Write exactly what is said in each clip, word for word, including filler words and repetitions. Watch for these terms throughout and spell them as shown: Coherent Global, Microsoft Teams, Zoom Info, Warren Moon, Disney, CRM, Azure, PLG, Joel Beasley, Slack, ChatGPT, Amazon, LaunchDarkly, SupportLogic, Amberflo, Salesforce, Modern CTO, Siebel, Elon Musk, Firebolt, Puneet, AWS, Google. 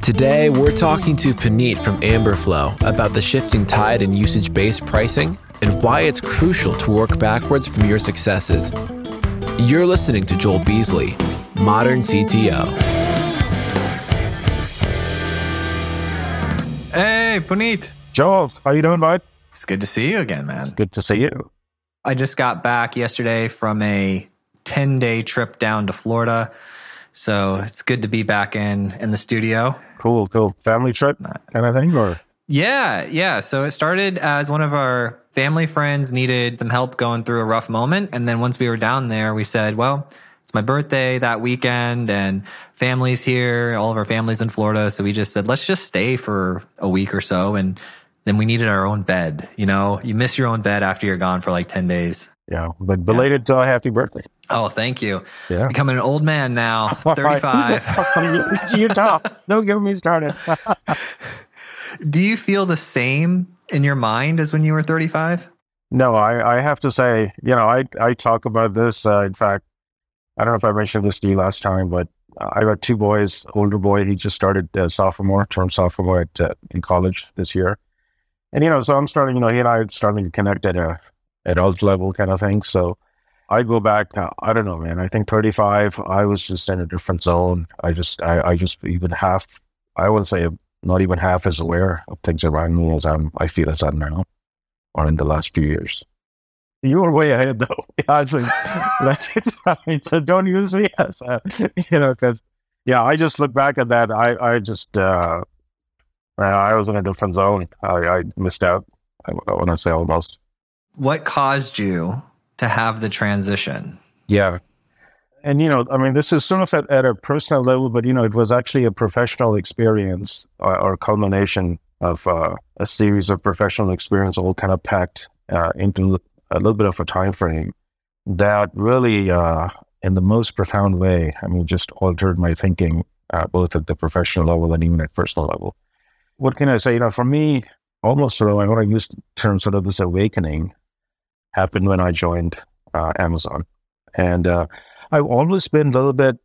Today, we're talking to Puneet from Amberflo about the shifting tide in usage-based pricing and why it's crucial to work backwards from your successes. You're listening to Joel Beasley, Modern C T O. Hey, Puneet. Joel, how you doing, bud? It's good to see you again, man. It's good to see you. I just got back yesterday from a ten-day trip down to Florida. So it's good to be back in, in the studio. Cool, cool. Family trip kind of thing? Or? Yeah, yeah. So it started as one of our family friends needed some help going through a rough moment. And then once we were down there, we said, well, it's my birthday that weekend and family's here. All of our family's in Florida. So we just said, let's just stay for a week or so. And then we needed our own bed. You know, you miss your own bed after you're gone for like ten days. Yeah, but belated yeah. Uh, happy birthday. Oh, thank you. Yeah. Becoming an old man now, thirty-five. You talk. Don't get me started. Do you feel the same in your mind as when you were thirty-five? No, I, I have to say, you know, I, I talk about this. Uh, in fact, I don't know if I mentioned this to you last time, but I got two boys, older boy. He just started uh, sophomore, turned sophomore at, uh, in college this year. And, you know, so I'm starting, you know, he and I are starting to connect at a adult level kind of thing. So I go back, uh, I don't know, man, I think thirty-five, I was just in a different zone. I just, I, I just even half, I wouldn't say not even half as aware of things around me as I'm, I feel as I'm now or in the last few years. You were way ahead though. Yeah, so, I mean, so don't use me as, uh, you know, because yeah, I just look back at that. I, I just, uh, I was in a different zone. I, I missed out. I, I want to say almost. What caused you to have the transition? Yeah. And, you know, I mean, this is sort of at, at a personal level, but, you know, it was actually a professional experience or, or culmination of uh, a series of professional experience all kind of packed uh, into a little bit of a time frame that really, uh, in the most profound way, I mean, just altered my thinking, uh, both at the professional level and even at personal level. What can I say? You know, for me, almost sort of, I want to use the term sort of this awakening, happened when I joined uh, Amazon. And uh, I've always been a little bit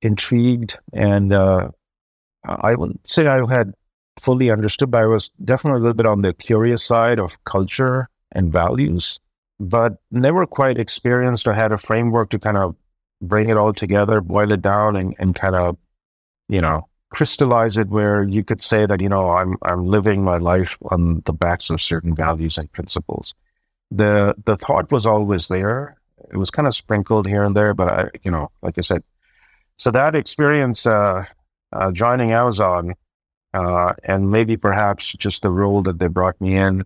intrigued and uh, I wouldn't say I had fully understood, but I was definitely a little bit on the curious side of culture and values, but never quite experienced or had a framework to kind of bring it all together, boil it down and, and kind of, you know, crystallize it where you could say that, you know, I'm I'm living my life on the backs of certain values and principles. The the thought was always there. It was kind of sprinkled here and there, but I, you know, like I said, so that experience uh, uh, joining Amazon uh, and maybe perhaps just the role that they brought me in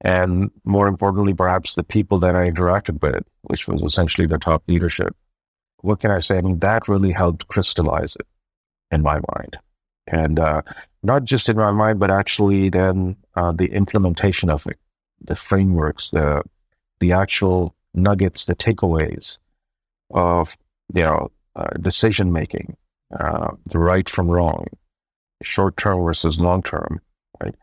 and more importantly, perhaps the people that I interacted with, which was essentially the top leadership. What can I say? I mean, that really helped crystallize it in my mind. And uh, not just in my mind, but actually then uh, the implementation of it. The frameworks, the the actual nuggets, the takeaways of, you know, uh, decision making, uh, the right from wrong, short term versus long term, right?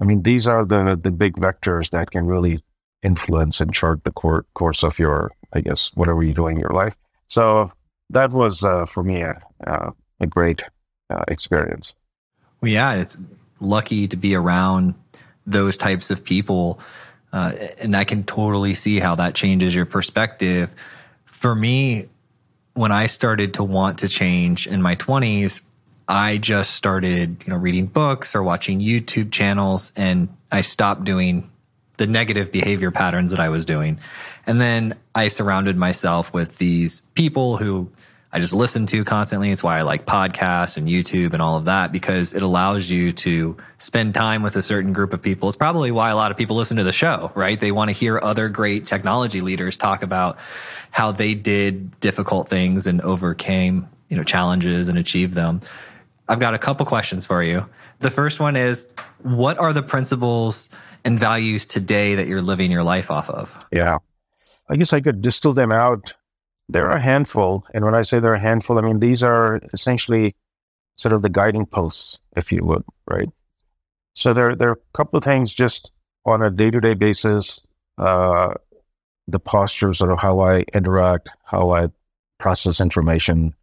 I mean, these are the the big vectors that can really influence and chart the cor- course of your, I guess, whatever you're doing in your life. So that was uh, for me a, uh, a great uh, experience. Well, yeah, it's lucky to be around those types of people. Uh, and I can totally see how that changes your perspective. For me, when I started to want to change in my twenties, I just started, you know, reading books or watching YouTube channels, and I stopped doing the negative behavior patterns that I was doing. And then I surrounded myself with these people who I just listen to constantly. It's why I like podcasts and YouTube and all of that, because it allows you to spend time with a certain group of people. It's probably why a lot of people listen to the show, right? They want to hear other great technology leaders talk about how they did difficult things and overcame, you know, challenges and achieved them. I've got a couple questions for you. The first one is, what are the principles and values today that you're living your life off of? Yeah, I guess I could distill them out. There are a handful, and when I say there are a handful, I mean, these are essentially sort of the guiding posts, if you would, right? So there, there are a couple of things just on a day-to-day basis, uh, the postures, sort of how I interact, how I process information,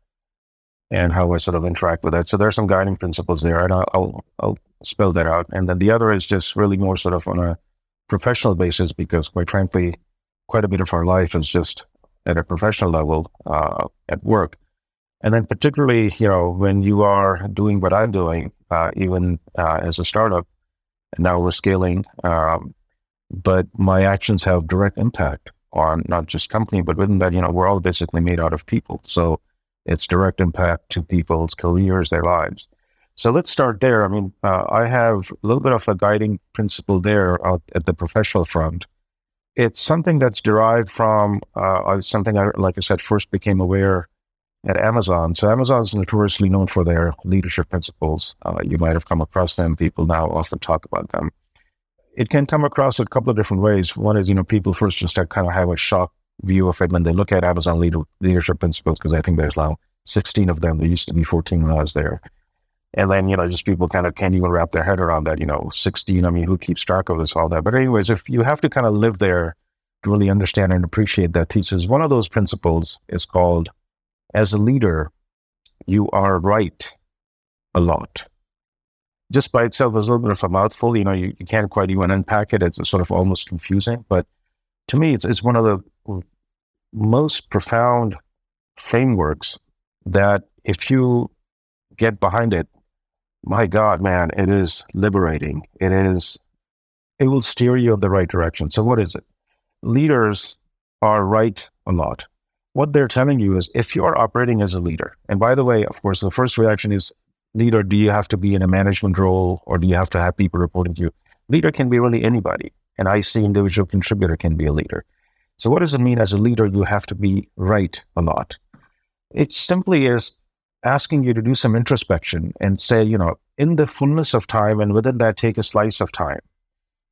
and how I sort of interact with that. So there are some guiding principles there, and I'll, I'll, I'll spell that out. And then the other is just really more sort of on a professional basis, because quite frankly, quite a bit of our life is just at a professional level uh, at work. And then particularly, you know, when you are doing what I'm doing, uh, even uh, as a startup, and now we're scaling, um, but my actions have direct impact on not just company, but within that, you know, we're all basically made out of people. So it's direct impact to people's careers, their lives. So let's start there. I mean, uh, I have a little bit of a guiding principle there out at the professional front. It's something that's derived from uh, something I, like I said, first became aware at Amazon. So Amazon is notoriously known for their leadership principles. Uh, you might have come across them. People now often talk about them. It can come across a couple of different ways. One is, you know, people first just kind of have a shock view of it when they look at Amazon leader, leadership principles, because I think there's now sixteen of them. There used to be fourteen when I was there. And then, you know, just people kind of can't even wrap their head around that, you know, sixteen. I mean, who keeps track of this, all that? But anyways, if you have to kind of live there to really understand and appreciate that thesis, one of those principles is called, as a leader, you are right a lot. Just by itself is a little bit of a mouthful. You know, you, you can't quite even unpack it. It's sort of almost confusing. But to me, it's it's one of the most profound frameworks that if you get behind it, my God, man, it is liberating. It is, it will steer you in the right direction. So what is it? Leaders are right a lot. What they're telling you is, if you're operating as a leader, and by the way, of course, the first reaction is, leader, do you have to be in a management role, or do you have to have people reporting to you? Leader can be really anybody. An I C individual contributor can be a leader. So what does it mean as a leader, you have to be right a lot? It simply is asking you to do some introspection and say, you know, in the fullness of time, and within that, take a slice of time,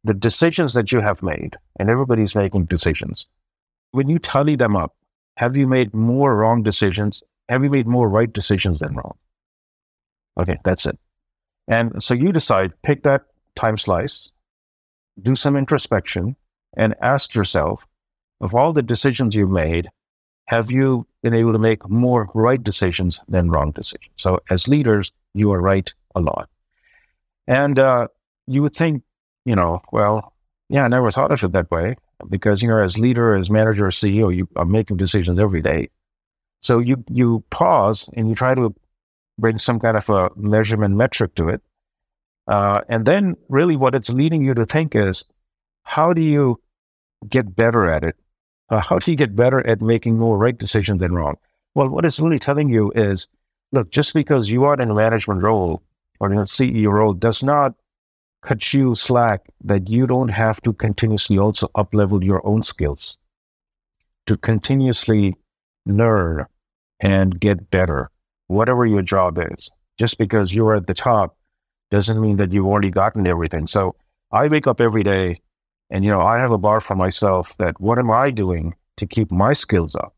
the decisions that you have made, and everybody's making decisions, when you tally them up, have you made more wrong decisions? Have you made more right decisions than wrong? Okay, that's it. And so you decide, pick that time slice, do some introspection, and ask yourself, of all the decisions you've made, have you been able to make more right decisions than wrong decisions? So as leaders, you are right a lot. And uh, you would think, you know, well, yeah, I never thought of it that way, because, you know, as leader, as manager, as C E O, you are making decisions every day. So you you pause and you try to bring some kind of a measurement metric to it. Uh, and then really what it's leading you to think is, how do you get better at it? Uh, how do you get better at making more right decisions than wrong? Well, what it's really telling you is, look, just because you are in a management role or in a C E O role does not cut you slack that you don't have to continuously also up-level your own skills, to continuously learn and get better. Whatever your job is, just because you're at the top doesn't mean that you've already gotten everything. So I wake up every day and, you know, I have a bar for myself that what am I doing to keep my skills up?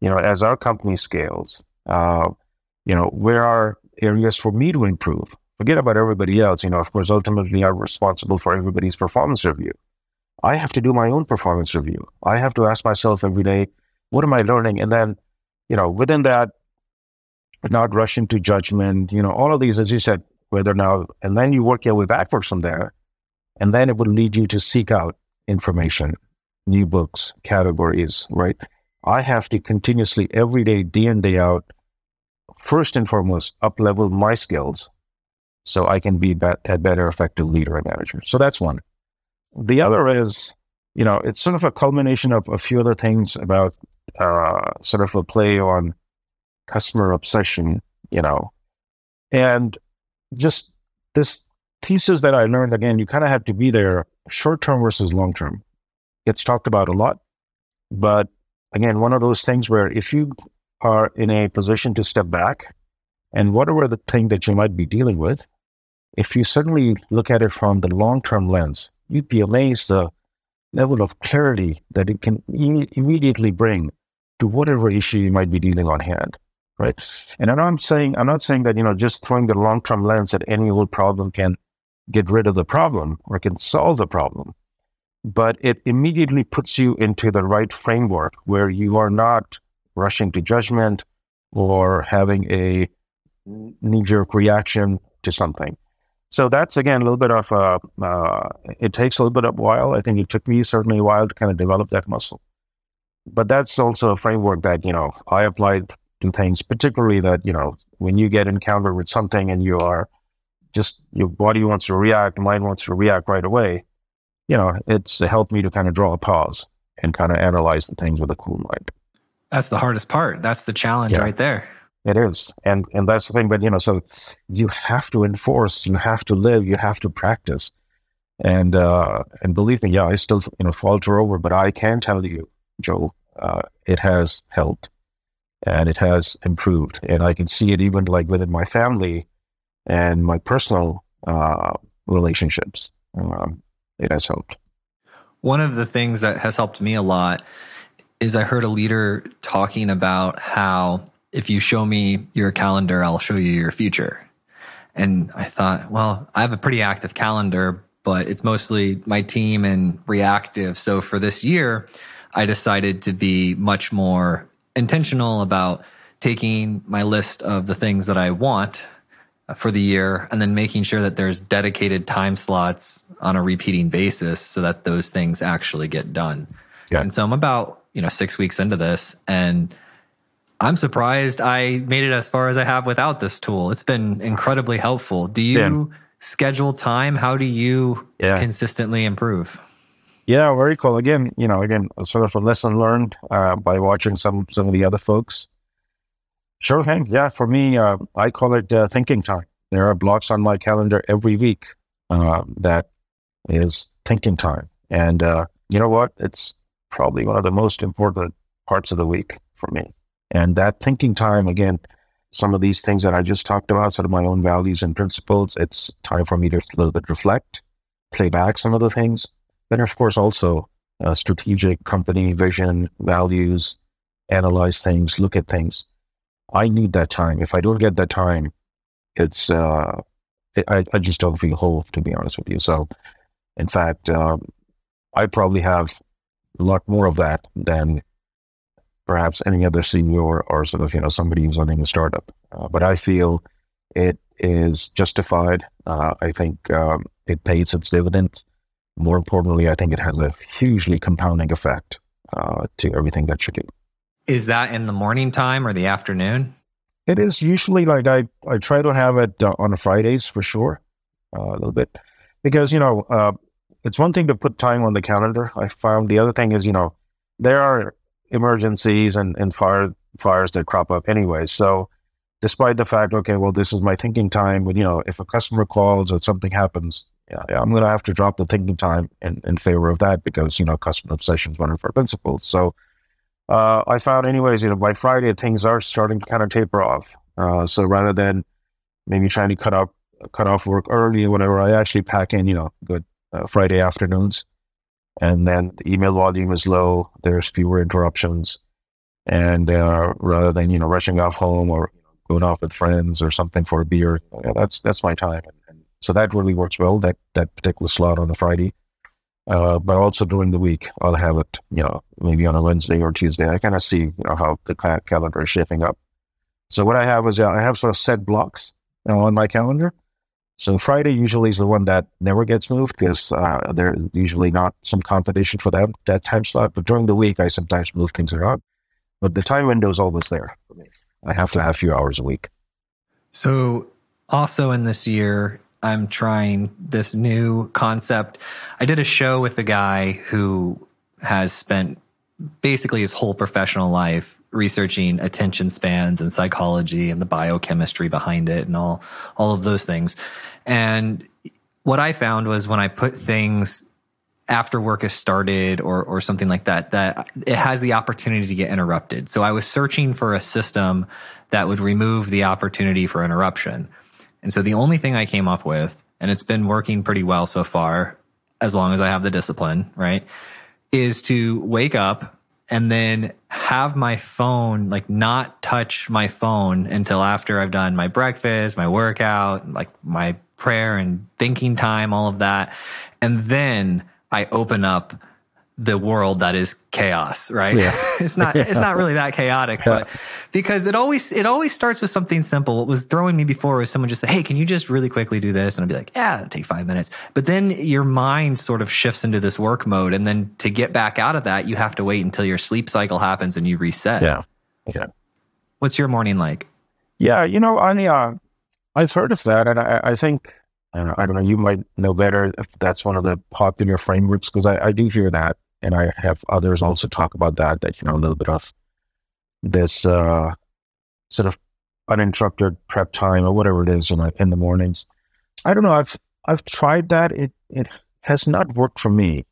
You know, as our company scales, uh, you know, where are areas for me to improve? Forget about everybody else. You know, of course, ultimately I'm responsible for everybody's performance review. I have to do my own performance review. I have to ask myself every day, what am I learning? And then, you know, within that, not rush into judgment, you know, all of these, as you said, whether now, and then you work your way backwards from there, and then it would lead you to seek out information, new books, categories, right? I have to continuously, every day, day in, day out, first and foremost, up-level my skills so I can be a better effective leader and manager. So that's one. The other is, you know, it's sort of a culmination of a few other things about uh, sort of a play on customer obsession, you know, and just this thesis that I learned, again, you kind of have to be there, short-term versus long-term. It's talked about a lot, but again, one of those things where if you are in a position to step back and whatever the thing that you might be dealing with, if you suddenly look at it from the long-term lens, you'd be amazed the level of clarity that it can e- immediately bring to whatever issue you might be dealing on hand. Right. And I know I'm saying, I'm not saying that, you know, just throwing the long-term lens at any old problem can get rid of the problem or can solve the problem, but it immediately puts you into the right framework where you are not rushing to judgment. or having a knee-jerk reaction to something. So that's, again, a little bit of a, uh, it takes a little bit of a while. I think it took me certainly a while to kind of develop that muscle. But that's also a framework that, you know, I applied to things, particularly that, you know, when you get encountered with something and you are just, your body wants to react, mind wants to react right away, you know, it's helped me to kind of draw a pause and kind of analyze the things with a cool mind. That's the hardest part. That's the challenge, yeah, right there. It is. And and that's the thing. But, you know, so you have to enforce, you have to live, you have to practice. And uh, and believe me, yeah, I still, you know, falter over, but I can tell you, Joel, uh, it has helped and it has improved. And I can see it even like within my family and my personal uh, relationships. Um, it has helped. One of the things that has helped me a lot is I heard a leader talking about how, if you show me your calendar, I'll show you your future. And I thought, well, I have a pretty active calendar, but it's mostly my team and reactive. So for this year, I decided to be much more intentional about taking my list of the things that I want for the year and then making sure that there's dedicated time slots on a repeating basis so that those things actually get done. Yeah. And so I'm about, you know, six weeks into this, and I'm surprised I made it as far as I have without this tool. It's been incredibly helpful. Do you yeah. schedule time? How do you yeah. consistently improve? Yeah, very cool. Again, you know, again, sort of a lesson learned uh, by watching some some of the other folks. Sure thing. Yeah, for me, uh, I call it uh, thinking time. There are blocks on my calendar every week uh, that is thinking time. And uh, you know what? It's probably one of the most important parts of the week for me. And that thinking time, again, some of these things that I just talked about, sort of my own values and principles, it's time for me to a little bit reflect, play back some of the things. Then, of course, also uh, strategic company vision, values, analyze things, look at things. I need that time. If I don't get that time, it's uh, I, I just don't feel whole, to be honest with you. So, in fact, um, I probably have a lot more of that than perhaps any other C E O or, or sort of, you know, somebody who's running a startup. Uh, but I feel it is justified. Uh, I think um, it pays its dividends. More importantly, I think it has a hugely compounding effect uh, to everything that you do. Is that in the morning time or the afternoon? It is usually like I, I try to have it uh, on Fridays for sure, uh, a little bit. Because, you know, uh, it's one thing to put time on the calendar. I found the other thing is, you know, there are emergencies and, and fire, fires that crop up anyway. So despite the fact, okay, well, this is my thinking time, but, you know, if a customer calls or something happens, yeah, I'm going to have to drop the thinking time in, in favor of that because, you know, customer obsession is one of our principles. So uh, I found anyways, you know, by Friday, things are starting to kind of taper off. Uh, so rather than maybe trying to cut, up, cut off work early or whatever, I actually pack in, you know, good uh, Friday afternoons. And then the email volume is low. There's fewer interruptions. And uh, rather than, you know, rushing off home or going off with friends or something for a beer, you know, that's that's my time. And so that really works well, that, that particular slot on a Friday. Uh, but also during the week, I'll have it, you know, maybe on a Wednesday or Tuesday. I kind of see, you know, how the calendar is shaping up. So what I have is uh, I have sort of set blocks, you know, on my calendar. So Friday usually is the one that never gets moved because uh, there's usually not some competition for that, that time slot. But during the week, I sometimes move things around. But the time window is always there for me. I have to have a few hours a week. So also in this year, I'm trying this new concept. I did a show with a guy who has spent basically his whole professional life researching attention spans and psychology and the biochemistry behind it and all, all of those things. And what I found was when I put things after work is started or or something like that, that it has the opportunity to get interrupted. So I was searching for a system that would remove the opportunity for interruption. And so the only thing I came up with, and it's been working pretty well so far, as long as I have the discipline, right, is to wake up and then have my phone, like not touch my phone until after I've done my breakfast, my workout, like my prayer and thinking time, all of that. And then I open up the world that is chaos, right? Yeah. It's not, yeah. it's not really that chaotic, yeah. but because it always, it always starts with something simple. What was throwing me before was someone just say, hey, can you just really quickly do this? And I'd be like, yeah, it'll take five minutes. But then your mind sort of shifts into this work mode. And then to get back out of that, you have to wait until your sleep cycle happens and you reset. Yeah. Yeah. What's your morning like? Yeah. You know, I, uh, I've heard of that. And I, I think, I don't know, I don't know, you might know better if that's one of the popular frameworks, because I, I do hear that. And I have others also talk about that, that, you know, a little bit of this uh, sort of uninterrupted prep time or whatever it is in, in the mornings. I don't know. I've I've tried that. It it has not worked for me.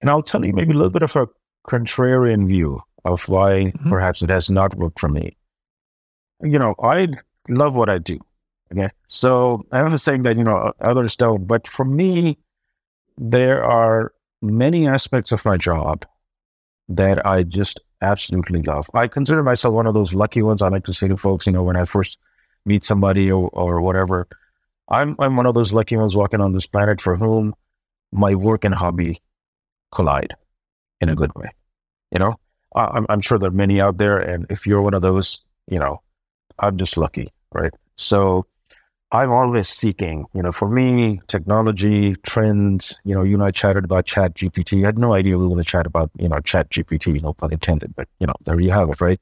And I'll tell you maybe a little bit of a contrarian view of why mm-hmm. perhaps it has not worked for me. You know, I love what I do. Okay. So I'm not saying that, you know, others don't. But for me, there are many aspects of my job that I just absolutely love. I consider myself one of those lucky ones. I like to say to folks, you know, when I first meet somebody or, or whatever, I'm I'm one of those lucky ones walking on this planet for whom my work and hobby collide in a good way. You know, I, I'm I'm sure there are many out there, and if you're one of those, you know, I'm just lucky, right? So I'm always seeking, you know, for me, technology, trends, you know, you and I chatted about ChatGPT. I had no idea we were going to chat about, you know, ChatGPT, no pun intended, but, you know, there you have it, right?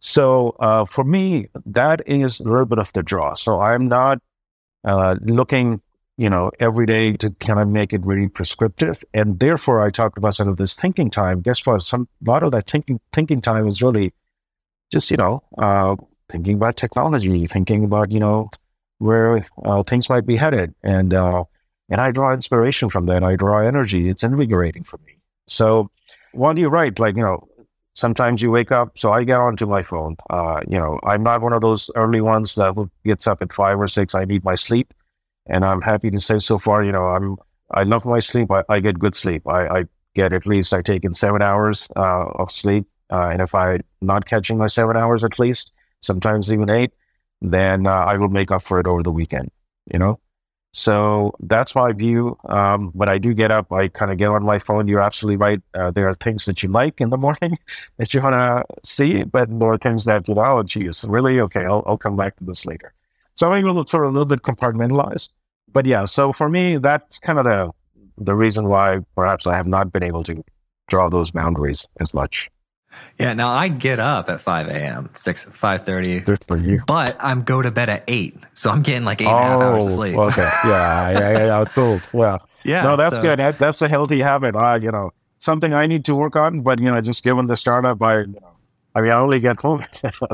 So uh, for me, that is a little bit of the draw. So I'm not uh, looking, you know, every day to kind of make it really prescriptive. And therefore, I talked about some of this thinking time. Guess what? Some, a lot of that thinking thinking time is really just, you know, uh, thinking about technology, thinking about, you know, where uh, things might be headed, and uh, and I draw inspiration from that. I draw energy. It's invigorating for me. So, while you're right, like, you know, sometimes you wake up. So I get onto my phone. Uh, you know, I'm not one of those early ones that gets up at five or six. I need my sleep, and I'm happy to say so far, you know, I'm I love my sleep. I, I get good sleep. I, I get at least I take in seven hours uh, of sleep, uh, and if I'm not catching my seven hours at least, sometimes even eight, then uh, I will make up for it over the weekend, you know? So that's my view. Um, when I do get up, I kind of get on my phone. You're absolutely right. Uh, there are things that you like in the morning that you want to see, but there are things that, you know, oh, geez, really? Okay, I'll, I'll come back to this later. So I'm able to sort of a little bit compartmentalized. But yeah, so for me, that's kind of the, the reason why perhaps I have not been able to draw those boundaries as much. Yeah, now I get up at five a.m., six, five thirty, but I'm go to bed at eight. So I'm getting like eight oh, and a half hours of sleep. Okay, yeah, yeah, yeah, cool. Well, yeah, no, that's so good. That, that's a healthy habit. I, you know, something I need to work on, but, you know, just given the startup, I, you know, I mean, I only get home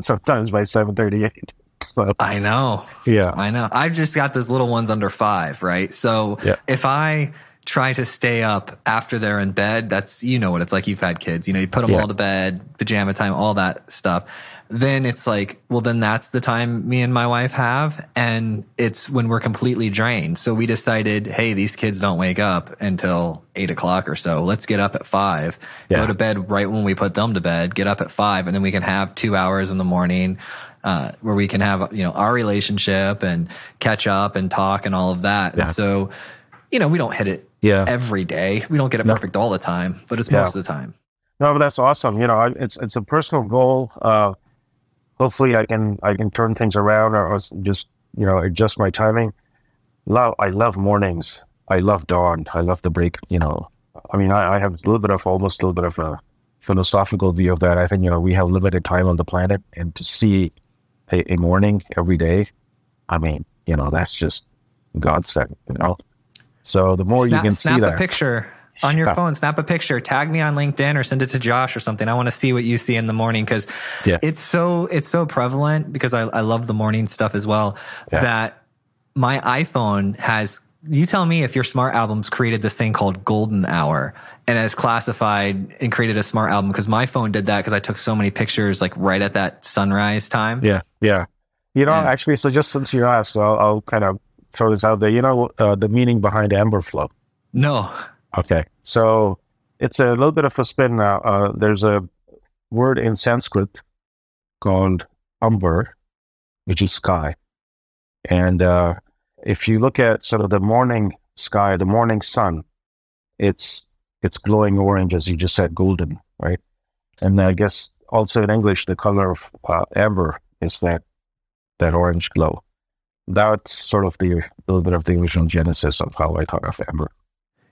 sometimes by seven thirty-eight. So, I know. Yeah. I know. I've just got those little ones under five, right? So yeah. if I... try to stay up after they're in bed, that's, you know what it's like, you've had kids, you know, you put them yeah. all to bed, pajama time, all that stuff. Then it's like, well, then that's the time me and my wife have. And it's when we're completely drained. So we decided, hey, these kids don't wake up until eight o'clock or so. Let's get up at five, yeah. go to bed right when we put them to bed, get up at five, and then we can have two hours in the morning uh, where we can have, you know, our relationship and catch up and talk and all of that. Yeah. And so, you know, we don't hit it Yeah. every day. We don't get it no. perfect all the time, but it's yeah. most of the time. No, but that's awesome. You know, it's it's a personal goal. Uh, hopefully I can I can turn things around or, or just, you know, adjust my timing. Love, I love mornings. I love dawn. I love the break, you know. I mean, I, I have a little bit of, almost a little bit of a philosophical view of that. I think, you know, we have limited time on the planet, and to see a, a morning every day, I mean, you know, that's just God's sake, you know. So the more snap, you can snap see that. Snap a picture on your yeah. phone. Snap a picture. Tag me on LinkedIn or send it to Josh or something. I want to see what you see in the morning, because yeah. it's so it's so prevalent, because I, I love the morning stuff as well, yeah. that my iPhone has, you tell me if your smart albums created this thing called golden hour and has classified and created a smart album, because my phone did that because I took so many pictures like right at that sunrise time. Yeah, yeah. You know, yeah. actually, so just since you asked, so I'll, I'll kind of throw this out there. You know uh, the meaning behind Amberflo? No. Okay. So it's a little bit of a spin now. Uh, there's a word in Sanskrit called Amber, which is sky. And uh, if you look at sort of the morning sky, the morning sun, it's it's glowing orange, as you just said, golden, right? And I guess also in English, the color of uh, amber is that that orange glow. That's sort of the little bit of the original genesis of how I thought of Amber.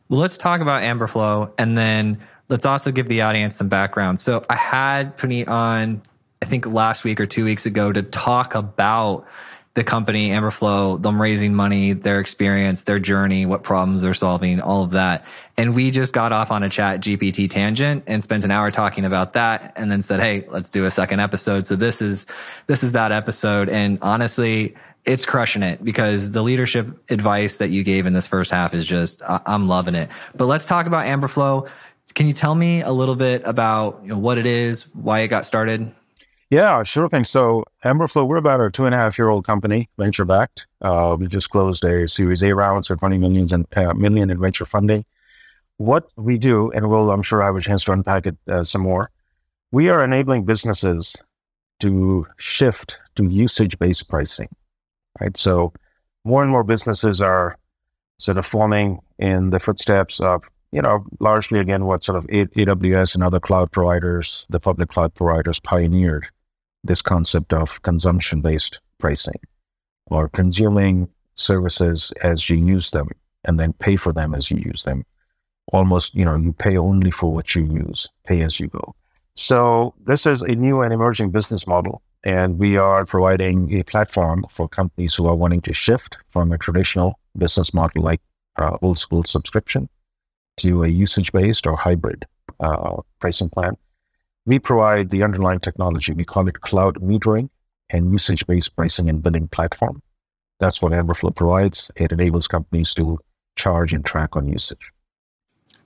Well, let's talk about Amberflo, and then let's also give the audience some background. So I had Puneet on, I think last week or two weeks ago, to talk about the company, Amberflo, them raising money, their experience, their journey, what problems they're solving, all of that. And we just got off on a Chat G P T tangent and spent an hour talking about that, and then said, hey, let's do a second episode. So this is this is that episode. And honestly, it's crushing it, because the leadership advice that you gave in this first half is just, I'm loving it. But let's talk about Amberflo. Can you tell me a little bit about, you know, what it is, why it got started? Yeah, sure thing. So Amberflo, we're about a two and a half year old company, venture backed. Uh, we just closed a Series A round, so twenty million in, uh, million in venture funding. What we do, and we'll, I'm sure I have a chance to unpack it uh, some more. We are enabling businesses to shift to usage-based pricing, right? So more and more businesses are sort of forming in the footsteps of, you know, largely again, what sort of A W S and other cloud providers, the public cloud providers pioneered. This concept of consumption-based pricing, or consuming services as you use them and then pay for them as you use them. Almost, you know, you pay only for what you use, pay as you go. So this is a new and emerging business model, and we are providing a platform for companies who are wanting to shift from a traditional business model like uh, old school subscription to a usage-based or hybrid uh, pricing plan. We provide the underlying technology. We call it cloud metering and usage-based pricing and billing platform. That's what Amberflo provides. It enables companies to charge and track on usage.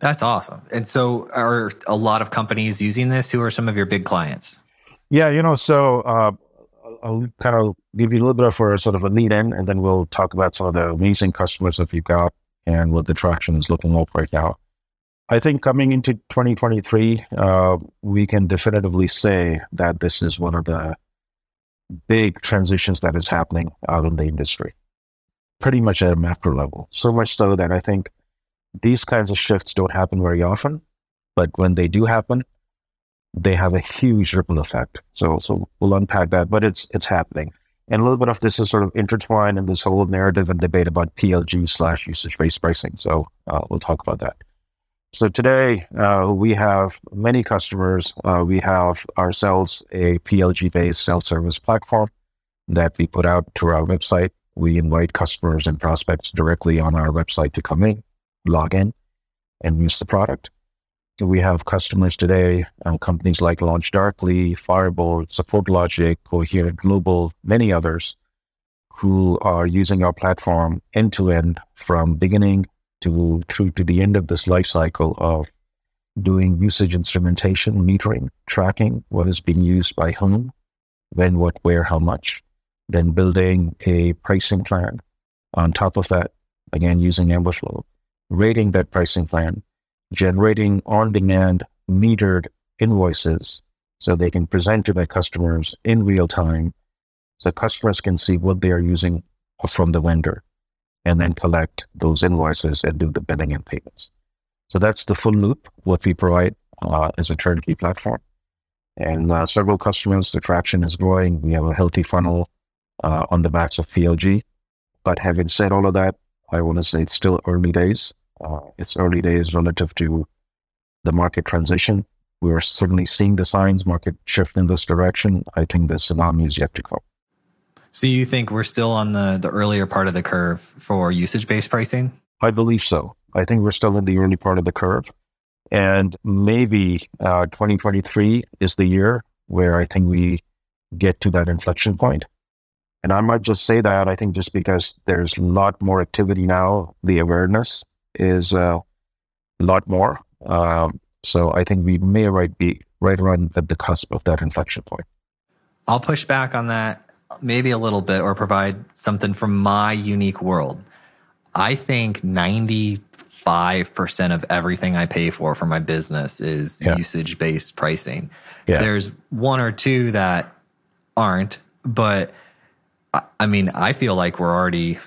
That's awesome. And so are a lot of companies using this? Who are some of your big clients? Yeah, you know, so uh, I'll kind of give you a little bit of a sort of a lead in, and then we'll talk about some of the amazing customers that we've got and what the traction is looking like right now. I think coming into twenty twenty-three, uh, we can definitively say that this is one of the big transitions that is happening out in the industry, pretty much at a macro level. So much so that I think these kinds of shifts don't happen very often, but when they do happen, they have a huge ripple effect. So, so we'll unpack that, but it's it's happening. And a little bit of this is sort of intertwined in this whole narrative and debate about P L G slash usage-based pricing. So uh, we'll talk about that. So today, uh, we have many customers. Uh, we have ourselves a P L G-based self-service platform that we put out to our website. We invite customers and prospects directly on our website to come in, log in, and use the product. We have customers today, um, companies like LaunchDarkly, Firebolt, SupportLogic, Coherent Global, many others, who are using our platform end-to-end from beginning to through to the end of this life cycle of doing usage instrumentation, metering, tracking what is being used by whom, when, what, where, how much, then building a pricing plan on top of that, again, using Amberflo, rating that pricing plan, generating on-demand metered invoices so they can present to their customers in real time so customers can see what they are using from the vendor, and then collect those invoices and do the billing and payments. So that's the full loop, what we provide uh, as a turnkey platform. And uh, several customers, the traction is growing. We have a healthy funnel uh, on the backs of P L G. But having said all of that, I want to say it's still early days. Uh, it's early days relative to the market transition. We are certainly seeing the signs, market shift in this direction. I think the tsunami is yet to come. So you think we're still on the, the earlier part of the curve for usage-based pricing? I believe so. I think we're still in the early part of the curve. And maybe uh, twenty twenty-three is the year where I think we get to that inflection point. And I might just say that, I think just because there's a lot more activity now, the awareness is uh, a lot more. Uh, so I think we may right be right around at the cusp of that inflection point. I'll push back on that. Maybe a little bit, or provide something from my unique world. I think ninety-five percent of everything I pay for for my business is yeah. usage-based pricing. Yeah. There's one or two that aren't, but I, I mean, I feel like we're already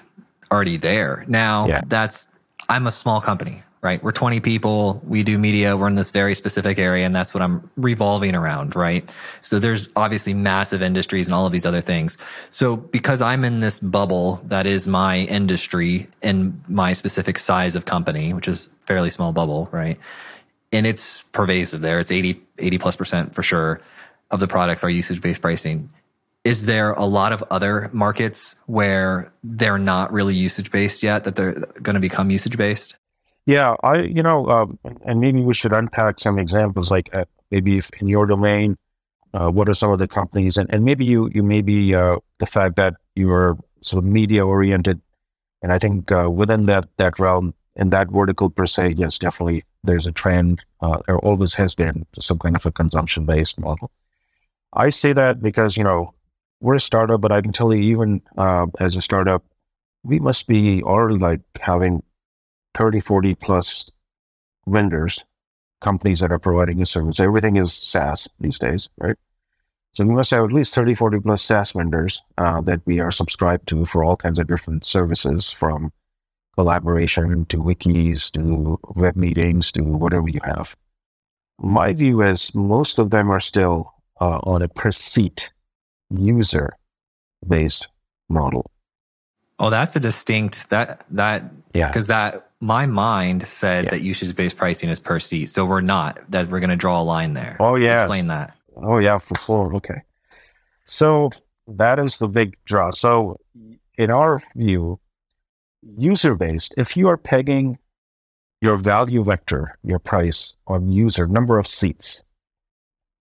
already there. Now, yeah. that's I'm a small company. right? We're twenty people. We do media. We're in this very specific area, and that's what I'm revolving around, right? So there's obviously massive industries and all of these other things. So because I'm in this bubble that is my industry and my specific size of company, which is a fairly small bubble, right? And it's pervasive there. It's eighty, eighty plus percent for sure of the products are usage-based pricing. Is there a lot of other markets where they're not really usage-based yet that they're going to become usage-based? Yeah, I you know, um, and maybe we should unpack some examples, like uh, maybe if in your domain, uh, what are some of the companies? And, and maybe you you maybe uh, the fact that you are sort of media-oriented, and I think uh, within that that realm, in that vertical per se, yes, definitely there's a trend, uh, or always has been, some kind of a consumption-based model. I say that because, you know, we're a startup, but I can tell you, even uh, as a startup, we must be already like having thirty, forty plus vendors, companies that are providing a service. Everything is SaaS these days, right? So we must have at least thirty, forty plus SaaS vendors uh, that we are subscribed to for all kinds of different services, from collaboration to wikis, to web meetings, to whatever you have. My view is most of them are still uh, on a per seat user-based model. Oh, that's a distinct, that, that, yeah, because that, my mind said yeah. that usage-based pricing is per seat. So we're not, that we're going to draw a line there. Oh, yeah. Explain that. Oh, yeah, for sure. Okay. So that is the big draw. So in our view, user-based, if you are pegging your value vector, your price on user, number of seats.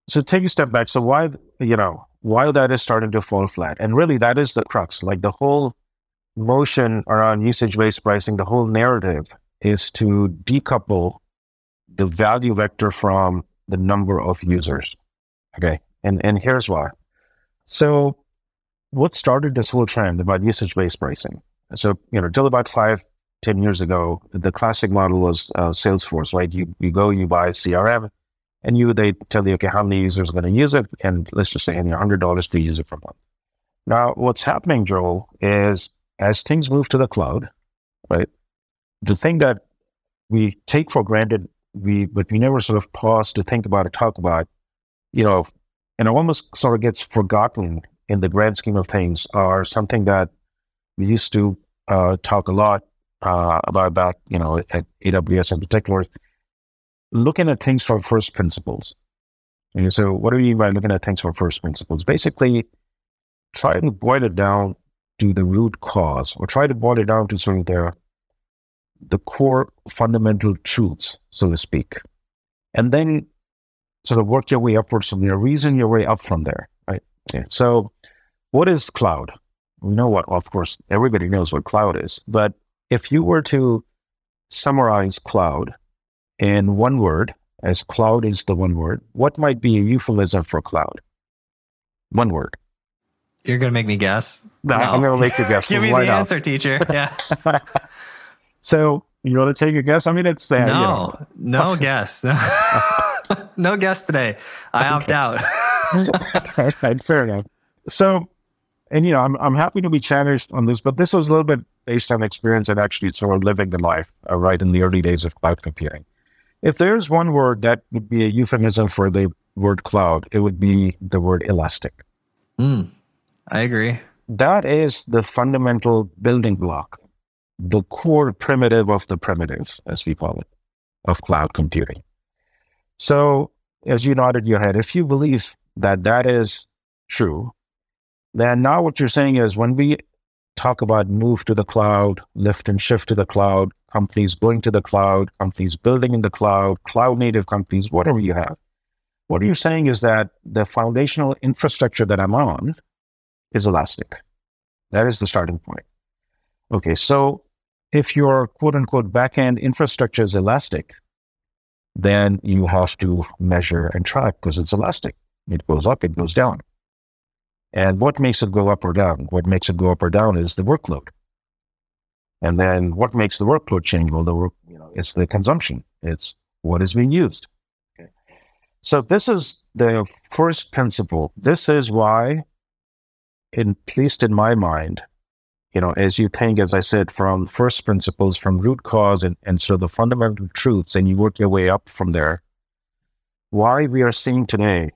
So take a step back. So why, you know, while that is starting to fall flat, and really that is the crux, like the whole motion around usage-based pricing, the whole narrative is to decouple the value vector from the number of users, okay? And and here's why. So what started this whole trend about usage-based pricing? So, you know, till about five, ten years ago, the classic model was uh, Salesforce, right? You you go, you buy C R M, and you they tell you, okay, how many users are going to use it? And let's just say, you know, one hundred dollars per user per month. Now, what's happening, Joel, is as things move to the cloud, right, the thing that we take for granted, we but we never sort of pause to think about or talk about, you know, and it almost sort of gets forgotten in the grand scheme of things, are something that we used to uh, talk a lot uh, about, back, you know, at A W S in particular, looking at things from first principles. And so what do we mean by looking at things from first principles? Basically, try to boil it down to the root cause, or try to boil it down to sort of the, the core fundamental truths, so to speak. And then sort of work your way upwards from there, reason your way up from there, right? Okay. So what is cloud? We know what, well, of course, everybody knows what cloud is, but if you were to summarize cloud in one word, as cloud is the one word, what might be a euphemism for cloud? One word. You're going to make me guess? No, no. I'm going to make you guess. Give me the answer, teacher. Yeah. So you want to take a guess? I mean, it's... Uh, no, you know. no guess. No. No guess today. I opt out. Right, fair enough. So, and you know, I'm I'm happy to be challenged on this, but this was a little bit based on experience and actually sort of living the life, uh, right, in the early days of cloud computing. If there's one word that would be a euphemism for the word cloud, it would be the word elastic. Mm, I agree. That is the fundamental building block, the core primitive of the primitives, as we call it, of cloud computing. So as you nodded your head, if you believe that that is true, then now what you're saying is, when we talk about move to the cloud, lift and shift to the cloud, companies going to the cloud, companies building in the cloud, cloud native companies, whatever you have, what you're saying is that the foundational infrastructure that I'm on is elastic. That is the starting point. Okay, so if your quote unquote backend infrastructure is elastic, then you have to measure and track because it's elastic. It goes up, it goes down. And what makes it go up or down? What makes it go up or down is the workload. And then what makes the workload change? Well, the work, you know, it's the consumption. It's what is being used. Okay. So this is the first principle. This is why, at least in my mind, you know, as you think, as I said, from first principles, from root cause, and, and so the fundamental truths, and you work your way up from there. Why we are seeing today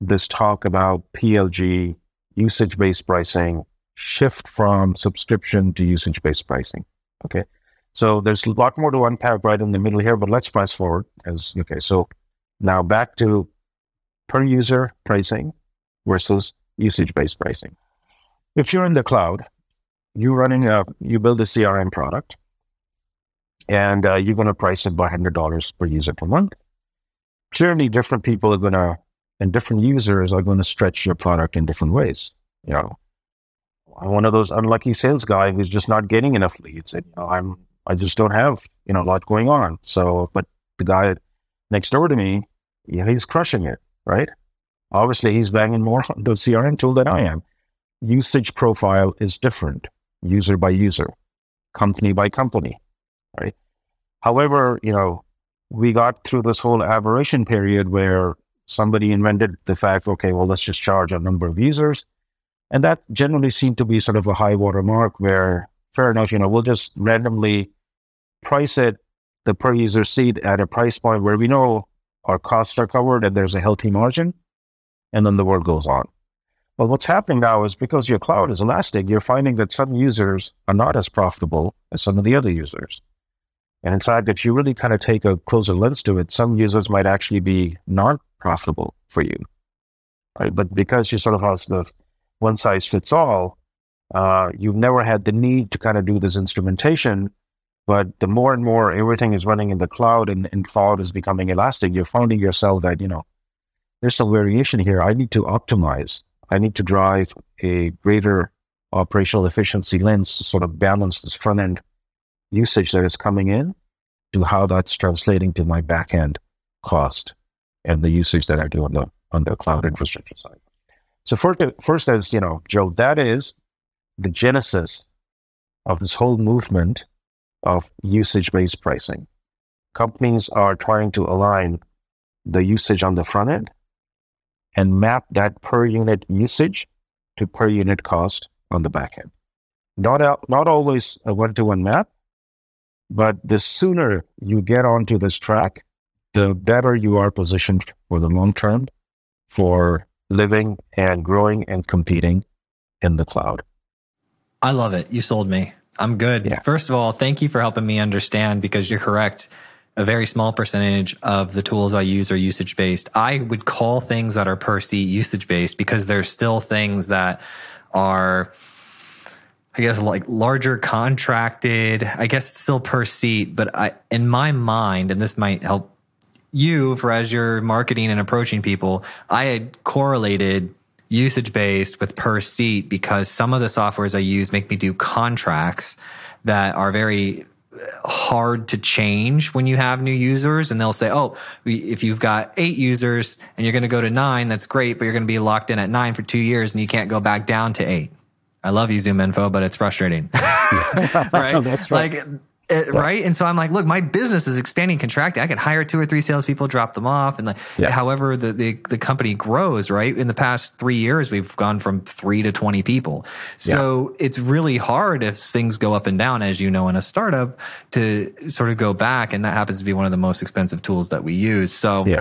this talk about P L G, usage-based pricing, shift from subscription to usage-based pricing, okay? So there's a lot more to unpack right in the middle here, but let's fast forward. As okay, so now back to per-user pricing versus usage-based pricing. If you're in the cloud, you running a, you build a C R M product, and uh, you're going to price it by one hundred dollars per user per month. Clearly, different people are going to, and different users are going to stretch your product in different ways. You know, I'm one of those unlucky sales guy who's just not getting enough leads. And, you know, I'm I just don't have you know a lot going on. So, but the guy next door to me, yeah, he's crushing it, right? Obviously, he's banging more on the C R M tool than I am. Usage profile is different. User by user, company by company, right? However, you know, we got through this whole aberration period where somebody invented the fact, okay, well, let's just charge a number of users. And that generally seemed to be sort of a high water mark where, fair enough, you know, we'll just randomly price it, the per user seat at a price point where we know our costs are covered and there's a healthy margin, and then the world goes on. Well, what's happening now is because your cloud is elastic, you're finding that some users are not as profitable as some of the other users. And in fact, if you really kind of take a closer lens to it, some users might actually be not profitable for you, right? But because you sort of have the one size fits all, uh, you've never had the need to kind of do this instrumentation. But the more and more everything is running in the cloud and, and cloud is becoming elastic, you're finding yourself that, you know, there's some variation here. I need to optimize. I need to drive a greater operational efficiency lens to sort of balance this front end usage that is coming in to how that's translating to my back end cost and the usage that I do on the on the cloud infrastructure side. So first, first as you know, Joe, that is the genesis of this whole movement of usage-based pricing. Companies are trying to align the usage on the front end and map that per unit usage to per unit cost on the back end. Not, not always a one-to-one map, but the sooner you get onto this track, the better you are positioned for the long term for living and growing and competing in the cloud. I love it. You sold me. I'm good. Yeah. First of all, thank you for helping me understand, because you're correct. A very small percentage of the tools I use are usage-based. I would call things that are per seat usage-based because there's still things that are, I guess, like larger contracted. I guess it's still per seat, but I, in my mind, and this might help you for as you're marketing and approaching people, I had correlated usage-based with per seat because some of the softwares I use make me do contracts that are very hard to change when you have new users, and they'll say, oh, if you've got eight users and you're going to go to nine, that's great, but you're going to be locked in at nine for two years and you can't go back down to eight. I love you, Zoom Info, but it's frustrating. Right? No, that's right. Like, it, yeah. Right. And so I'm like, look, my business is expanding, contracting. I could hire two or three salespeople, drop them off. And like, yeah. However, the, the, the company grows, right? In the past three years, we've gone from three to twenty people. So yeah. It's really hard if things go up and down, as you know, in a startup to sort of go back. And that happens to be one of the most expensive tools that we use. So yeah.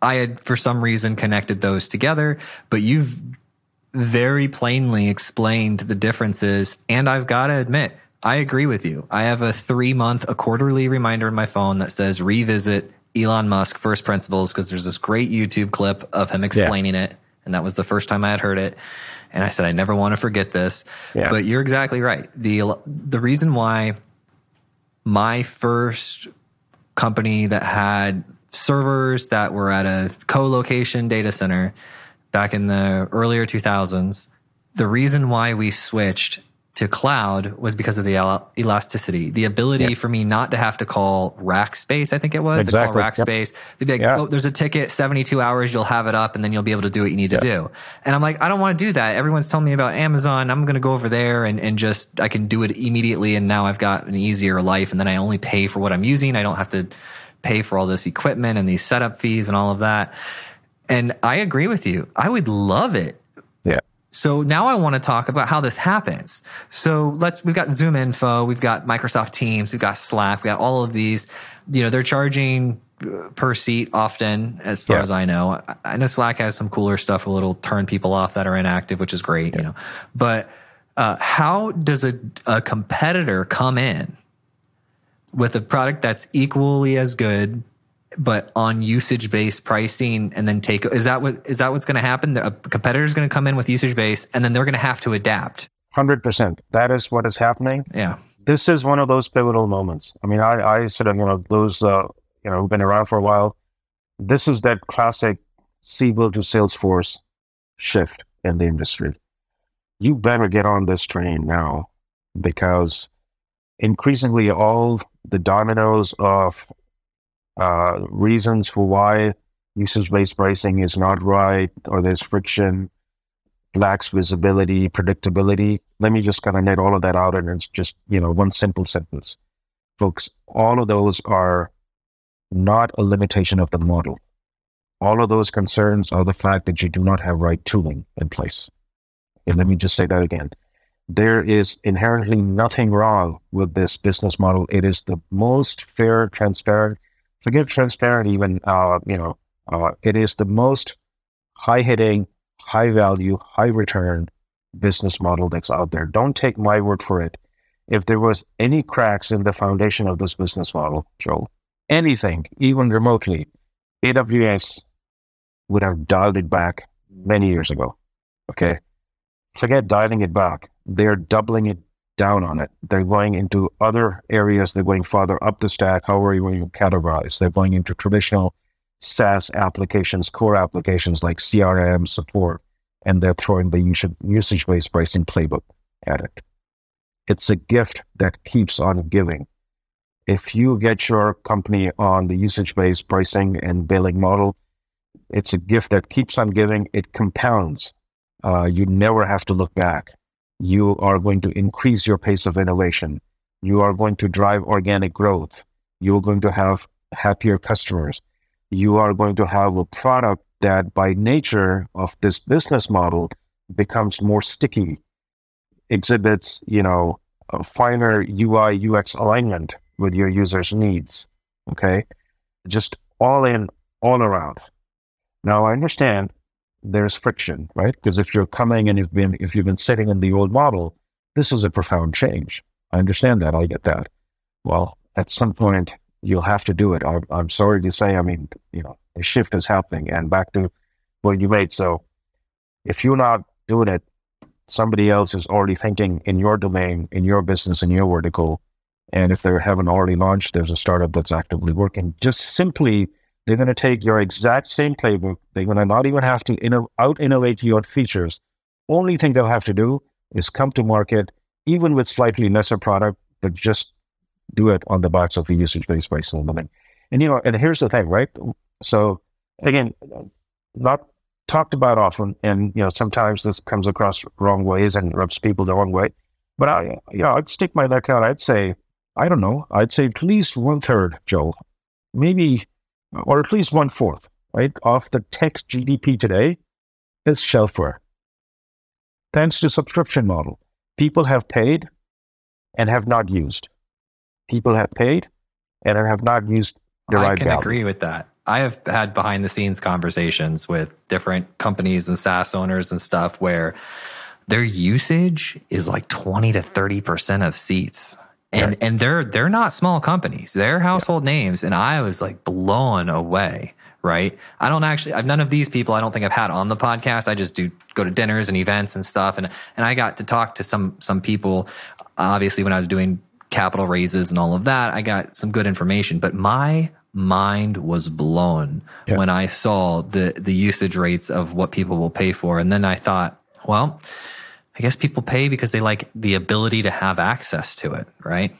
I had, for some reason, connected those together, but you've very plainly explained the differences. And I've got to admit, I agree with you. I have a three-month, a quarterly reminder in my phone that says revisit Elon Musk first principles, because there's this great YouTube clip of him explaining yeah. it. And that was the first time I had heard it. And I said, I never want to forget this. Yeah. But you're exactly right. The The reason why my first company that had servers that were at a co-location data center back in the earlier two thousands, the reason why we switched to cloud was because of the el- elasticity, the ability yep. for me not to have to call Rackspace, I think it was, exactly. to call Rackspace. Yep. They'd be like, yeah. oh, there's a ticket, seventy-two hours, you'll have it up, and then you'll be able to do what you need yeah. to do. And I'm like, I don't want to do that. Everyone's telling me about Amazon. I'm going to go over there and, and just, I can do it immediately, and now I've got an easier life, and then I only pay for what I'm using. I don't have to pay for all this equipment and these setup fees and all of that. And I agree with you. I would love it. So now I want to talk about how this happens. So let's, we've got Zoom Info, we've got Microsoft Teams, we've got Slack, we got all of these, you know, they're charging per seat often, as far yeah. as I know. I know Slack has some cooler stuff where it'll turn people off that are inactive, which is great, yeah. you know, but uh, how does a, a competitor come in with a product that's equally as good, but on usage-based pricing, and then take, is that what, is that what's going to happen? A competitor is going to come in with usage-based, and then they're going to have to adapt. one hundred percent. That is what is happening. Yeah. This is one of those pivotal moments. I mean, I, I sort of, you know, those, uh, you know, been around for a while. This is that classic Siebel to Salesforce shift in the industry. You better get on this train now, because increasingly all the dominoes of Uh, reasons for why usage-based pricing is not right, or there's friction, lacks visibility, predictability. Let me just kind of net all of that out, and it's just, you know, one simple sentence. Folks, all of those are not a limitation of the model. All of those concerns are the fact that you do not have right tooling in place. And let me just say that again. There is inherently nothing wrong with this business model. It is the most fair, transparent, Forgive transparent even, uh, you know, uh, it is the most high-hitting, high-value, high-return business model that's out there. Don't take my word for it. If there was any cracks in the foundation of this business model, Joel, anything, even remotely, A W S would have dialed it back many years ago, okay? Forget dialing it back. They're doubling it down on it. They're going into other areas. They're going farther up the stack. How are you going to categorize? They're going into traditional SaaS applications, core applications like C R M, support, and they're throwing the usage-based pricing playbook at it. It's a gift that keeps on giving. If you get your company on the usage-based pricing and billing model, it's a gift that keeps on giving. It compounds. Uh, you never have to look back. You are going to increase your pace of innovation. You are going to drive organic growth. You're going to have happier customers. You are going to have a product that by nature of this business model becomes more sticky, exhibits, you know, a finer U I U X alignment with your users' needs. Okay. Just all in, all around. Now I understand there's friction, right? Because if you're coming and you've been, if you've been sitting in the old model, this is a profound change. I understand that. I get that. Well, at some point you'll have to do it. I, I'm sorry to say, I mean, you know, a shift is happening, and back to what you made. So if you're not doing it, somebody else is already thinking in your domain, in your business, in your vertical. And if they haven't already launched, there's a startup that's actively working. Just simply, they're going to take your exact same playbook. They're going to not even have to inno- out-innovate your features. Only thing they'll have to do is come to market, even with slightly lesser product, but just do it on the box of the usage-based pricing model. And, you know, and here's the thing, right? So again, not talked about often, and, you know, sometimes this comes across wrong ways and rubs people the wrong way. But I, you know, I'd stick my neck out. I'd say, I don't know, I'd say at least one third, Joel, maybe, or at least one-fourth, right, of the tech G D P today is shelfware. Thanks to subscription model, people have paid and have not used. People have paid and have not used derived value. I can agree with that. I have had behind-the-scenes conversations with different companies and SaaS owners and stuff where their usage is like twenty to thirty percent of seats. And and they're they're not small companies. They're household yeah. names. And I was like blown away, right? I don't actually, I've none of these people I don't think I've had on the podcast. I just do go to dinners and events and stuff. And and I got to talk to some some people. Obviously, when I was doing capital raises and all of that, I got some good information. But my mind was blown yeah. when I saw the the usage rates of what people will pay for. And then I thought, well, I guess people pay because they like the ability to have access to it, right?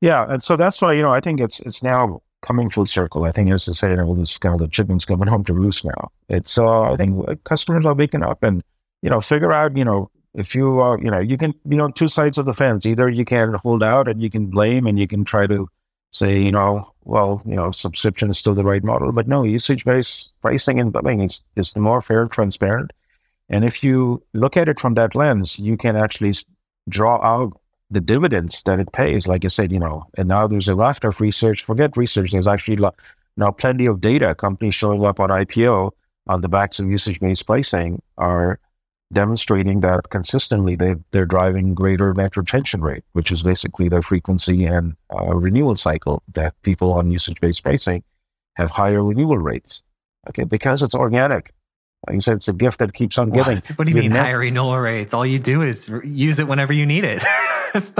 Yeah, and so that's why, you know, I think it's it's now coming full circle. I think, as I say, you know, this kind of the chicken's coming home to roost now. It's uh, I think customers are waking up and, you know, figure out, you know, if you are, you know, you can, you know, two sides of the fence. Either you can hold out and you can blame and you can try to say, you know, well, you know, subscription is still the right model, but no, usage-based pricing and billing is is the more fair, transparent. And if you look at it from that lens, you can actually draw out the dividends that it pays. Like I said, you know, and now there's a lot of research, forget research, there's actually lo- now plenty of data, companies showing up on I P O on the backs of usage-based pricing are demonstrating that consistently they, they're driving greater net retention rate, which is basically the frequency and uh, renewal cycle that people on usage-based pricing have higher renewal rates. Okay, because it's organic. You said it's a gift that keeps on giving. What, what do you, you mean net- higher renewal rates? All you do is re- use it whenever you need it.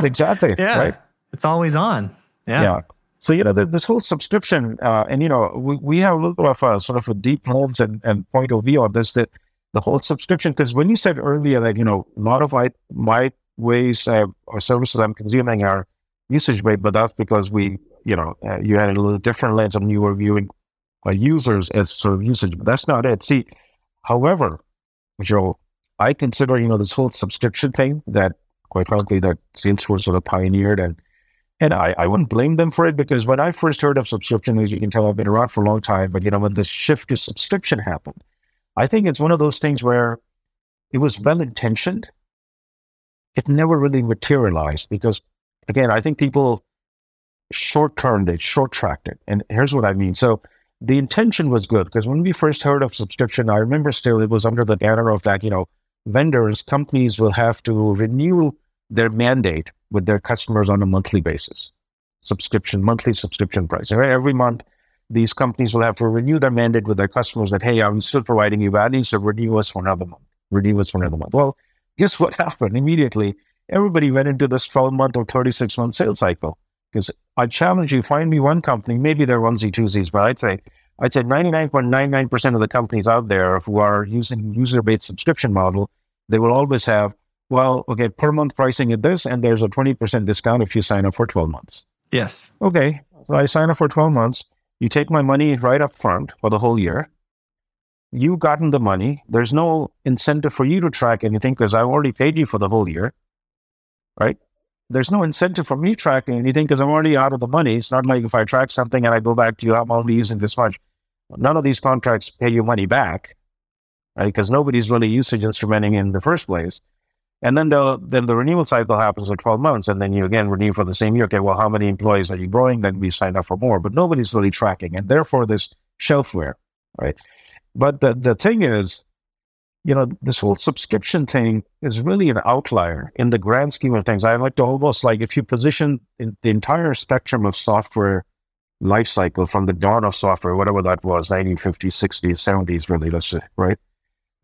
Exactly. Yeah. Right. It's always on. Yeah. Yeah. So, you know, the, this whole subscription, uh, and, you know, we, we have a little bit of a sort of a deep lens and, and point of view on this, that the whole subscription, because when you said earlier that, you know, a lot of I, my ways uh, or services I'm consuming are usage-based, but that's because we, you know, uh, you had a little different lens and you were viewing uh, users as sort of usage, but that's not it. See, however, Joel, I consider, you know, this whole subscription thing that, quite frankly, that Salesforce sort of pioneered, and and I, I wouldn't blame them for it, because when I first heard of subscription, as you can tell, I've been around for a long time, but, you know, when the shift to subscription happened, I think it's one of those things where it was well-intentioned. It never really materialized because, again, I think people short-termed it, short-tracked it. And here's what I mean. So the intention was good, because when we first heard of subscription, I remember still it was under the banner of that, you know, vendors, companies will have to renew their mandate with their customers on a monthly basis. Subscription, monthly subscription price. Every month, these companies will have to renew their mandate with their customers that, hey, I'm still providing you value, so renew us for another month. Renew us for another month. Well, guess what happened immediately? Everybody went into this twelve-month or thirty-six-month sales cycle. Because I challenge you, find me one company, maybe they're onesie-twosies, but I'd say I'd say ninety-nine point nine nine percent of the companies out there who are using user-based subscription model, they will always have, well, okay, per month pricing at this, and there's a twenty percent discount if you sign up for twelve months. Yes. Okay, so I sign up for twelve months. You take my money right up front for the whole year. You've gotten the money. There's no incentive for you to track anything because I've already paid you for the whole year, right? There's no incentive for me tracking anything because I'm already out of the money. It's not like if I track something and I go back to you, I'm only using this much. None of these contracts pay you money back, right? Because nobody's really usage instrumenting in the first place. And then the then the renewal cycle happens for twelve months, and then you again renew for the same year. Okay, well, how many employees are you growing? Then we sign up for more, but nobody's really tracking, and therefore this shelfware, right? But the, the thing is, you know, this whole subscription thing is really an outlier in the grand scheme of things. I like to almost like if you position in the entire spectrum of software lifecycle from the dawn of software, whatever that was, nineteen fifties, sixties, seventies, really, let's say, right,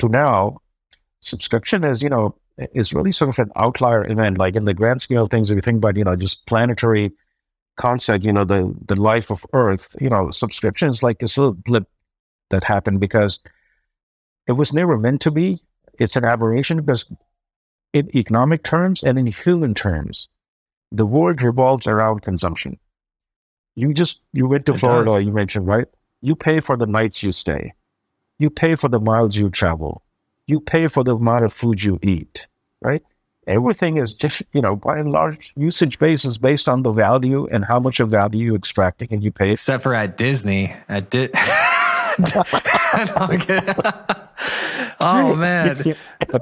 to now, subscription is, you know, is really sort of an outlier event. Like in the grand scale of things, if you think about, you know, just planetary concept, you know, the, the life of Earth, you know, subscription is like this little blip that happened because it was never meant to be. It's an aberration because in economic terms and in human terms, the world revolves around consumption. You just, you went to it Florida, does. You mentioned, right? You pay for the nights you stay. You pay for the miles you travel. You pay for the amount of food you eat. Right? Everything is just, you know, by and large, usage base is based on the value and how much of value you're extracting and you pay. Except for at Disney. At Di- Oh, man.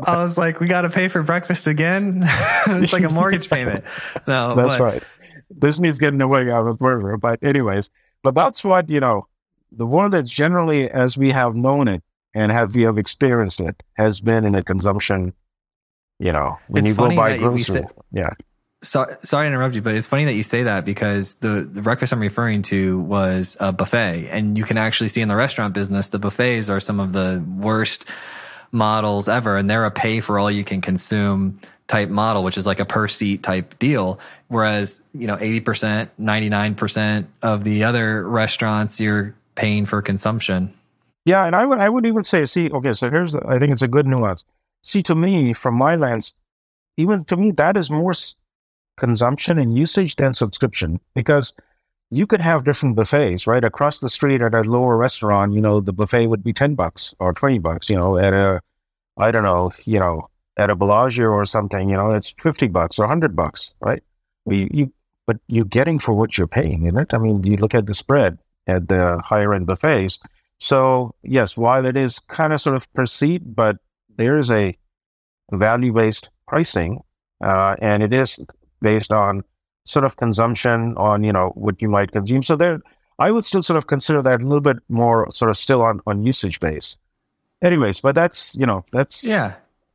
I was like, we got to pay for breakfast again? It's like a mortgage payment. No, That's but- right. Disney's getting away out of murder. But anyways, but that's what, you know, the world that's generally as we have known it and have we have experienced it has been in a consumption. You know, when it's you go buy groceries, yeah. So, sorry to interrupt you, but it's funny that you say that because the, the breakfast I'm referring to was a buffet, and you can actually see in the restaurant business, the buffets are some of the worst models ever, and they're a pay for all you can consume type model, which is like a per seat type deal. Whereas, you know, eighty percent, ninety-nine percent of the other restaurants, you're paying for consumption. Yeah. And I would, I would even say, see, okay, so here's, the, I think it's a good nuance. See, to me, from my lens, even to me, that is more s- consumption and usage than subscription, because you could have different buffets, right? Across the street at a lower restaurant, you know, the buffet would be ten bucks or twenty bucks, you know, at a, I don't know, you know, at a Bellagio or something, you know, it's fifty bucks or one hundred bucks, right? You, you, but you're getting for what you're paying, isn't it? I mean, you look at the spread at the higher end buffets. So yes, while it is kind of sort of per seat, but there is a value-based pricing, uh, and it is based on sort of consumption, on, you know, what you might consume. So there, I would still sort of consider that a little bit more sort of still on, on usage based. Anyways, but that's, you know, that's, yeah,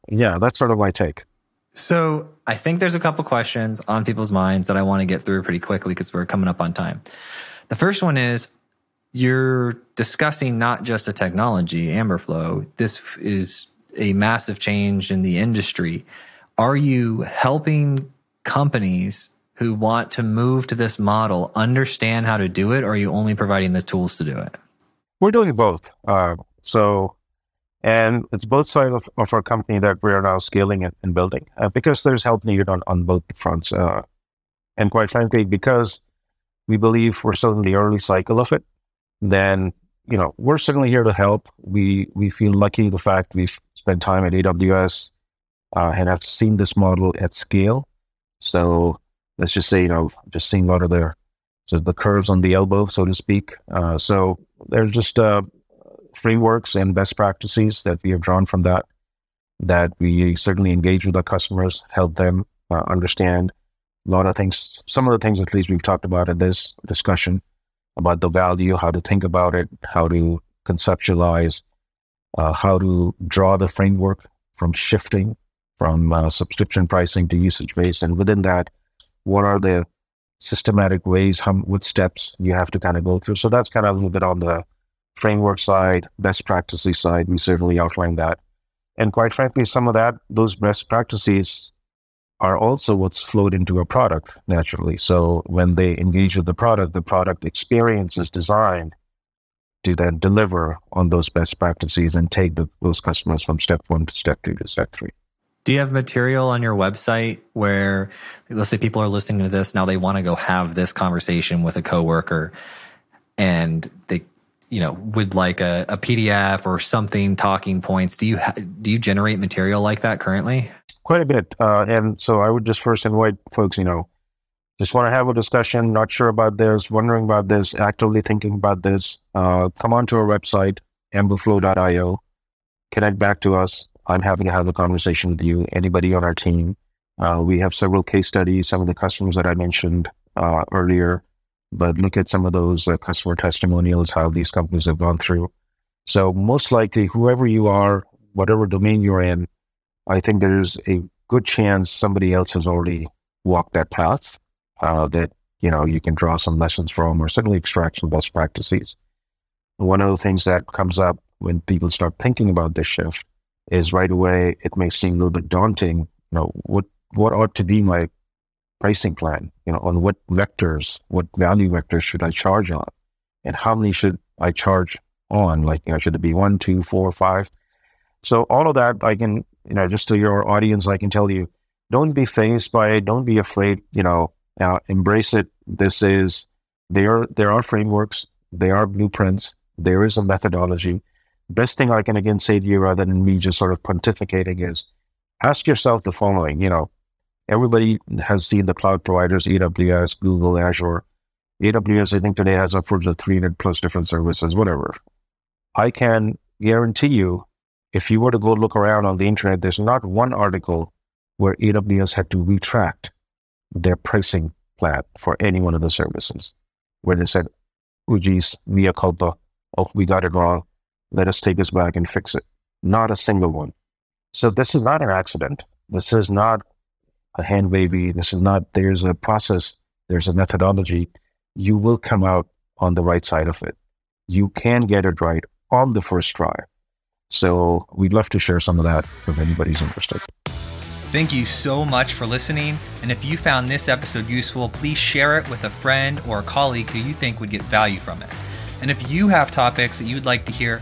yeah, that's sort of my take. So I think there's a couple questions on people's minds that I want to get through pretty quickly because we're coming up on time. The first one is, you're discussing not just a technology, Amberflo. This is a massive change in the industry. Are you helping companies who want to move to this model understand how to do it, or are you only providing the tools to do it? We're doing both. Uh, so, and it's both sides of, of our company that we are now scaling and, and building, uh, because there's help needed on, on both fronts. Uh, and quite frankly, because we believe we're still in the early cycle of it, then, you know, we're certainly here to help. We we feel lucky the fact we've spent time at A W S uh, and have seen this model at scale. So let's just say, you know, just seeing a lot of the, so the curves on the elbow, so to speak. Uh, so there's just uh, frameworks and best practices that we have drawn from that, that we certainly engage with our customers, help them uh, understand a lot of things. Some of the things, at least, we've talked about in this discussion about the value, how to think about it, how to conceptualize, uh, how to draw the framework from shifting from uh, subscription pricing to usage-based. And within that, what are the systematic ways, how, what steps you have to kind of go through? So that's kind of a little bit on the framework side, best practices side. We certainly outline that. And quite frankly, some of that, those best practices are also what's flowed into a product naturally. So when they engage with the product, the product experience is designed to then deliver on those best practices and take the, those customers from step one to step two to step three. Do you have material on your website where, let's say people are listening to this, now they want to go have this conversation with a coworker and they, you know, would like a, a P D F or something, talking points. Do you, ha- do you generate material like that currently? Quite a bit. Uh, and so I would just first invite folks, you know, just want to have a discussion, not sure about this, wondering about this, actively thinking about this, uh, come onto our website, amberflo dot io, connect back to us. I'm happy to have a conversation with you, anybody on our team. Uh, we have several case studies, some of the customers that I mentioned uh, earlier, but look at some of those uh, customer testimonials, how these companies have gone through. So most likely, whoever you are, whatever domain you're in, I think there's a good chance somebody else has already walked that path uh, that, you know, you can draw some lessons from or certainly extract some best practices. One of the things that comes up when people start thinking about this shift is right away, it may seem a little bit daunting, you know, what, what ought to be my pricing plan, you know, on what vectors, what value vectors should I charge on? And how many should I charge on? Like, you know, should it be one, two, four, five? So all of that, I can, you know, just to your audience, I can tell you, don't be phased by it. Don't be afraid, you know, uh, embrace it. This is, there, there are frameworks, there are blueprints, there is a methodology. Best thing I can again say to you rather than me just sort of pontificating is ask yourself the following, you know, everybody has seen the cloud providers, A W S, Google, Azure. A W S, I think today has upwards of three hundred plus different services, whatever. I can guarantee you, if you were to go look around on the internet, there's not one article where A W S had to retract their pricing plan for any one of the services, where they said, oh geez, mea culpa, oh, we got it wrong. Let us take this back and fix it. Not a single one. So this is not an accident. This is not a hand wavy. This is not, there's a process. There's a methodology. You will come out on the right side of it. You can get it right on the first try. So we'd love to share some of that if anybody's interested. Thank you so much for listening. And if you found this episode useful, please share it with a friend or a colleague who you think would get value from it. And if you have topics that you'd like to hear